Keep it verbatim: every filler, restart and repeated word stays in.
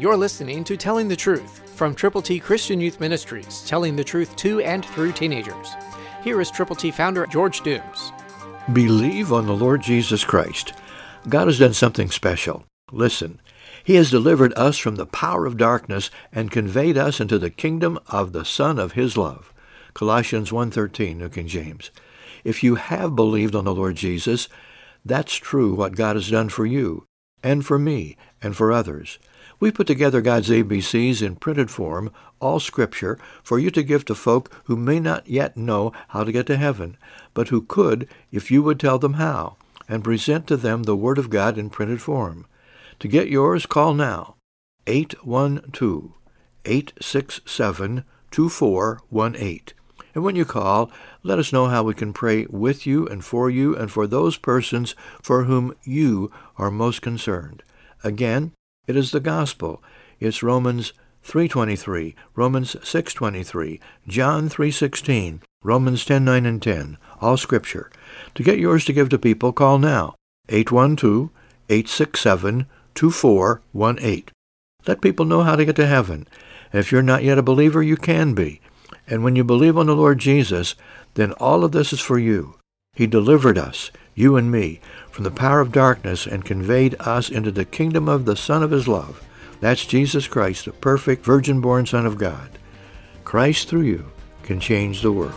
You're listening to Telling the Truth from Triple T Christian Youth Ministries, telling the truth to and through teenagers. Here is Triple T founder George Dooms. Believe on the Lord Jesus Christ. God has done something special. Listen, He has delivered us from the power of darkness and conveyed us into the kingdom of the Son of His love. Colossians one thirteen, New King James. If you have believed on the Lord Jesus, that's true what God has done for you, and for me, and for others. We put together God's A B Cs in printed form, all Scripture, for you to give to folk who may not yet know how to get to heaven, but who could if you would tell them how, and present to them the Word of God in printed form. To get yours, call now, eight one two, eight six seven, two four one eight. And when you call, let us know how we can pray with you and for you and for those persons for whom you are most concerned. Again, it is the gospel. It's Romans three twenty-three, Romans six twenty-three, John three sixteen, Romans ten nine and ten, all Scripture. To get yours to give to people, call now, eight one two, eight six seven, two four one eight. Let people know how to get to heaven. And if you're not yet a believer, you can be. And when you believe on the Lord Jesus, then all of this is for you. He delivered us, you and me, from the power of darkness and conveyed us into the kingdom of the Son of His love. That's Jesus Christ, the perfect, virgin-born Son of God. Christ through you can change the world.